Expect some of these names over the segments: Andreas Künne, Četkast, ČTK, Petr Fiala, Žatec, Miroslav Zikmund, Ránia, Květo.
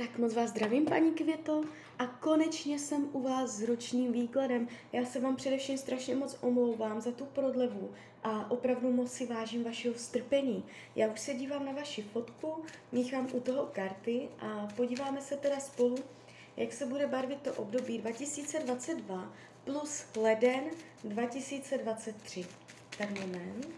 Tak moc vás zdravím, paní Květo, a konečně jsem u vás s ročním výkladem. Já se vám především strašně moc omlouvám za tu prodlevu a opravdu moc si vážím vašeho strpení. Já už se dívám na vaši fotku, míchám u toho karty a podíváme se teda spolu, jak se bude barvit to období 2022 plus leden 2023. Tak moment.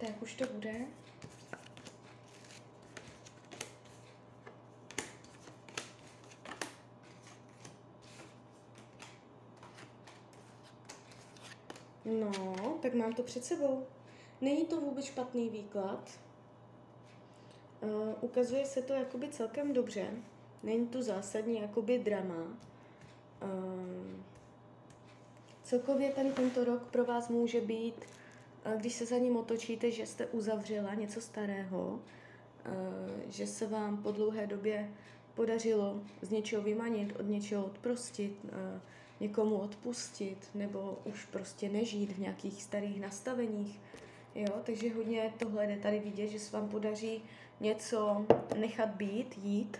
Tak už to bude. No, tak mám to před sebou. Není to vůbec špatný výklad. Ukazuje se to jakoby celkem dobře. Není to zásadní jakoby drama. Celkově tento rok pro vás může být, když se za ním otočíte, že jste uzavřela něco starého, že se vám po dlouhé době podařilo z něčeho vymanit, od něčeho odprostit, někomu odpustit, nebo už prostě nežít v nějakých starých nastaveních. Jo? Takže hodně tohle jde tady vidět, že se vám podaří něco nechat být, jít.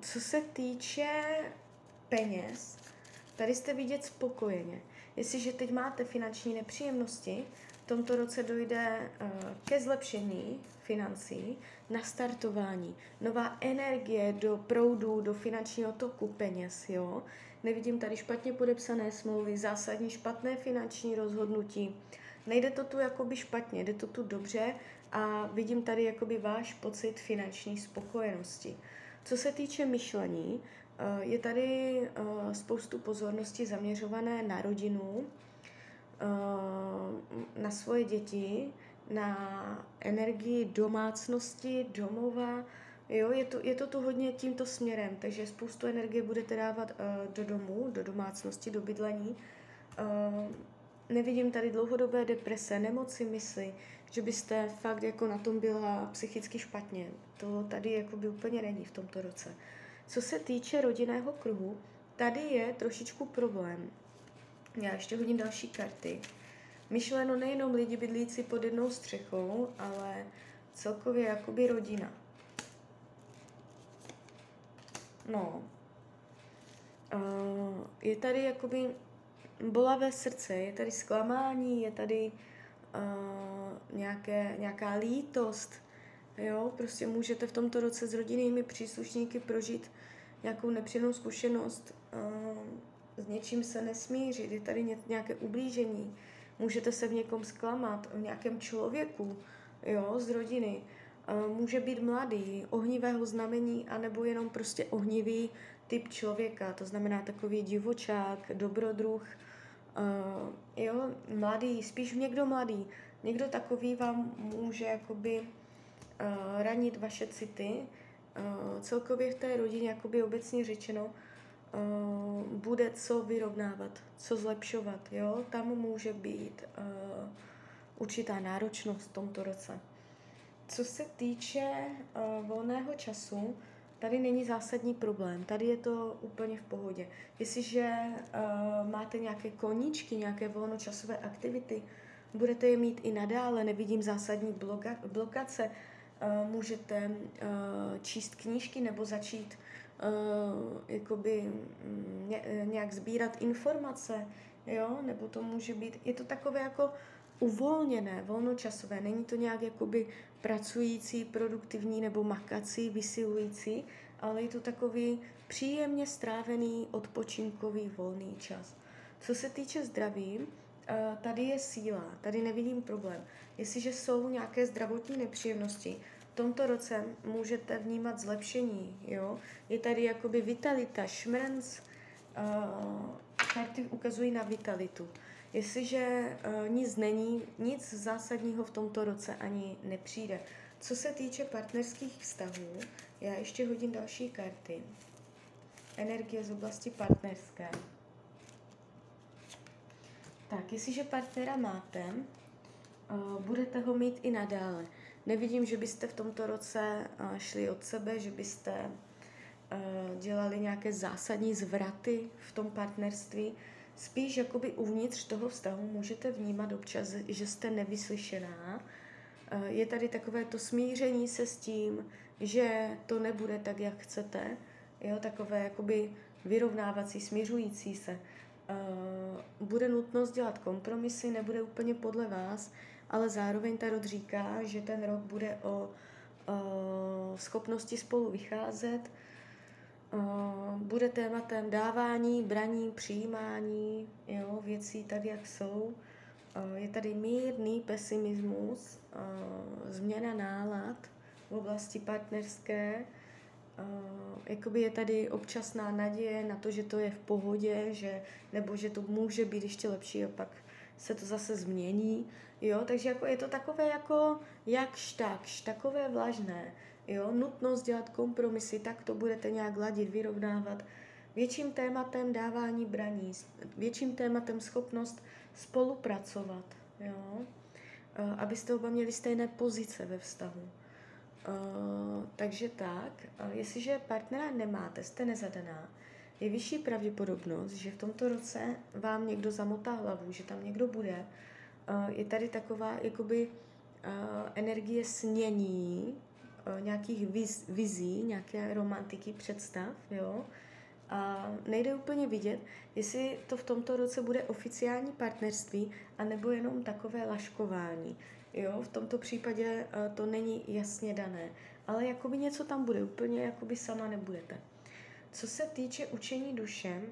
Co se týče peněz, tady jste vidět spokojeně. Jestliže teď máte finanční nepříjemnosti, v tomto roce dojde ke zlepšení financí, nastartování, nová energie do proudu, do finančního toku peněz. Jo? Nevidím tady špatně podepsané smlouvy, zásadní špatné finanční rozhodnutí. Nejde to tu jakoby špatně, jde to tu dobře a vidím tady jakoby váš pocit finanční spokojenosti. Co se týče myšlení, je tady spoustu pozornosti zaměřované na rodinu, na svoje děti, na energii domácnosti, domova. Jo, je to tu hodně tímto směrem, takže spoustu energie budete dávat do domu, do domácnosti, do bydlení. Nevidím tady dlouhodobé deprese, nemoci mysli, že byste fakt jako na tom byla psychicky špatně. To tady jako by úplně není v tomto roce. Co se týče rodinného kruhu, tady je trošičku problém. Já ještě hodím další karty. Myšleno nejenom lidi bydlící pod jednou střechou, ale celkově jakoby rodina. No. Je tady jakoby bolavé srdce, je tady zklamání, je tady nějaká lítost. Jo, prostě můžete v tomto roce s rodinnými příslušníky prožít nějakou nepříjemnou zkušenost, s něčím se nesmířit, je tady nějaké ublížení, můžete se v někom zklamat, v nějakém člověku, jo, z rodiny. Může být mladý, ohnivého znamení, anebo jenom prostě ohnivý typ člověka, to znamená takový divočák, dobrodruh, jo, mladý, spíš někdo mladý. Někdo takový vám může jakoby ranit vaše city. Celkově v té rodině, jakoby obecně řečeno, bude co vyrovnávat, co zlepšovat. Jo? Tam může být určitá náročnost v tomto roce. Co se týče volného času, tady není zásadní problém, tady je to úplně v pohodě. Jestliže máte nějaké koníčky, nějaké volnočasové aktivity, budete je mít i nadále, nevidím zásadní blokace, můžete číst knížky nebo začít jakoby nějak sbírat informace, jo? Nebo to může být, je to takové jako uvolněné, volnočasové, není to nějak jakoby pracující, produktivní nebo makací, vysilující, ale je to takový příjemně strávený, odpočinkový volný čas. Co se týče zdraví, tady je síla, tady nevidím problém. Jestliže jsou nějaké zdravotní nepříjemnosti, v tomto roce můžete vnímat zlepšení. Jo? Je tady jakoby vitalita, šmrnc, karty ukazují na vitalitu. jestliže nic není, nic zásadního v tomto roce ani nepřijde. Co se týče partnerských vztahů, já ještě hodím další karty. Energie z oblasti partnerské. Tak, jestliže partnera máte, budete ho mít i nadále. Nevidím, že byste v tomto roce šli od sebe, že byste dělali nějaké zásadní zvraty v tom partnerství. Spíš jakoby uvnitř toho vztahu můžete vnímat občas, že jste nevyslyšená. Je tady takové to smíření se s tím, že to nebude tak, jak chcete. Jo, takové jakoby vyrovnávací, směřující se. Bude nutnost dělat kompromisy, nebude úplně podle vás, ale zároveň tarot říká, že ten rok bude o schopnosti spolu vycházet. Bude tématem dávání, braní, přijímání, jo, věcí tady, jak jsou. Je tady mírný pesimismus, změna nálad v oblasti partnerské. Jakoby je tady občasná naděje na to, že to je v pohodě, že, nebo že to může být ještě lepší a pak se to zase změní. Jo? Takže jako je to takové jako jakž takž, takové vlažné. Jo? Nutnost dělat kompromisy, tak to budete nějak ladit, vyrovnávat. Větším tématem dávání braní, větším tématem schopnost spolupracovat, jo? Abyste oba měli stejné pozice ve vztahu. Takže tak, jestliže partnera nemáte, jste nezadaná, je vyšší pravděpodobnost, že v tomto roce vám někdo zamotá hlavu, že tam někdo bude. Je tady taková jakoby energie snění, nějakých vizí, nějaké romantiky, představ, jo. A nejde úplně vidět, jestli to v tomto roce bude oficiální partnerství, anebo jenom takové laškování. Jo, v tomto případě to není jasně dané, ale jakoby něco tam bude, úplně jakoby sama nebudete. Co se týče učení duše,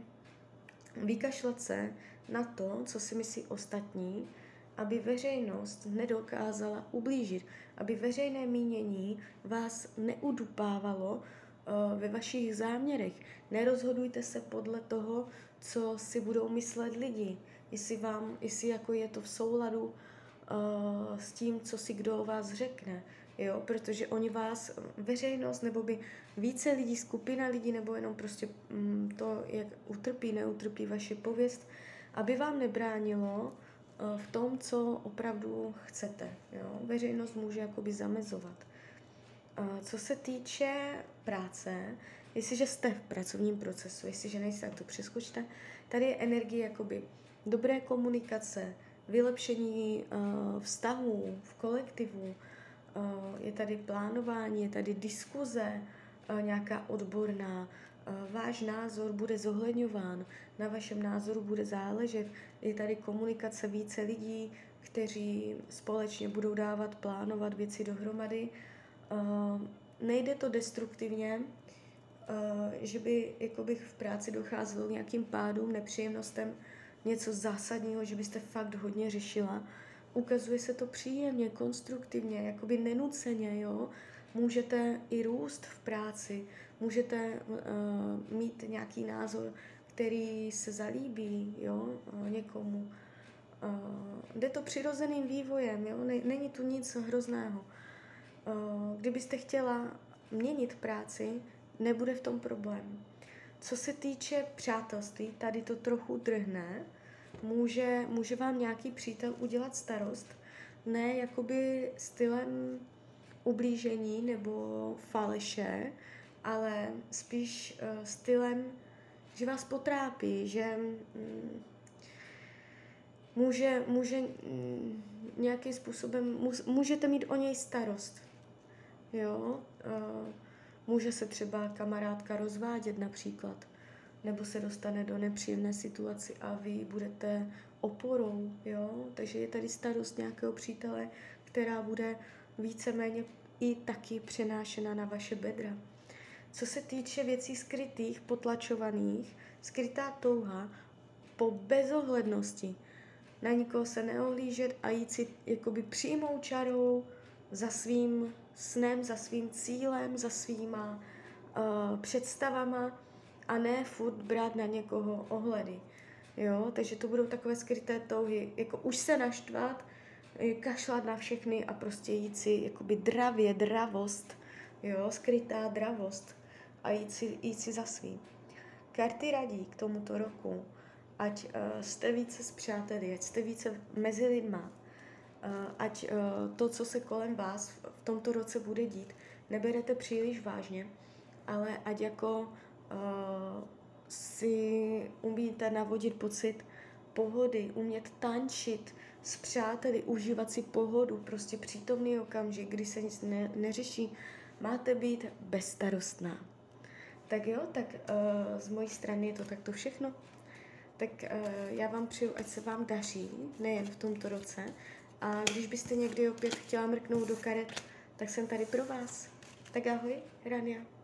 vykašlat se na to, co si myslí ostatní, aby veřejnost nedokázala ublížit, aby veřejné mínění vás neudupávalo ve vašich záměrech. Nerozhodujte se podle toho, co si budou myslet lidi, jestli jako je to v souladu s tím, co si kdo o vás řekne, jo? Protože oni vás, veřejnost, nebo by více lidí, skupina lidí, nebo jenom prostě to, jak utrpí, neutrpí vaše pověst, aby vám nebránilo v tom, co opravdu chcete. Jo? Veřejnost může jakoby zamezovat. Co se týče práce, jestliže jste v pracovním procesu, jestliže nejste, tak to přeskočte, tady je energie jakoby dobré komunikace, vylepšení vztahů v kolektivu, je tady plánování, je tady diskuze, nějaká odborná, váš názor bude zohledňován, na vašem názoru bude záležet, je tady komunikace více lidí, kteří společně budou dávat, plánovat věci dohromady. Nejde to destruktivně, že by jakoby v práci docházelo k nějakým pádům, nepříjemnostem, něco zásadního, že byste fakt hodně řešila. Ukazuje se to příjemně, konstruktivně, jakoby nenuceně, jo. Můžete i růst v práci, můžete mít nějaký názor, který se zalíbí, jo, někomu. Jde to přirozeným vývojem, jo, není tu nic hrozného. Kdybyste chtěla měnit práci, nebude v tom problém. Co se týče přátelství, tady to trochu drhne, může vám nějaký přítel udělat starost, ne jakoby stylem ublížení nebo faleše, ale spíš stylem, že vás potrápí, že nějakým způsobem, můžete mít o něj starost, jo, může se třeba kamarádka rozvádět například, nebo se dostane do nepříjemné situace a vy budete oporou, jo? Takže je tady starost nějakého přítele, která bude víceméně i taky přenášena na vaše bedra. Co se týče věcí skrytých, potlačovaných, skrytá touha po bezohlednosti, na nikoho se neohlížet a jít si jakoby přímou čarou za svým snem, za svým cílem, za svýma představama a ne furt brát na někoho ohledy. Jo? Takže to budou takové skryté touhy, jako už se naštvat, kašlat na všechny a prostě jít si jakoby dravost, jo? Skrytá dravost a jít si za svým. Karty radí k tomuto roku, ať jste více s přáteli, ať jste více mezi lidma, ať to, co se kolem vás v tomto roce bude dít, neberete příliš vážně, ale ať jako si umíte navodit pocit pohody, umět tančit s přáteli, užívat si pohodu, prostě přítomný okamžik, kdy se nic neřeší, máte být bezstarostná. Tak jo, tak z mojí strany je to takto všechno. Tak já vám přeju, ať se vám daří, nejen v tomto roce. A když byste někdy opět chtěla mrknout do karet, tak jsem tady pro vás. Tak ahoj, Ránia.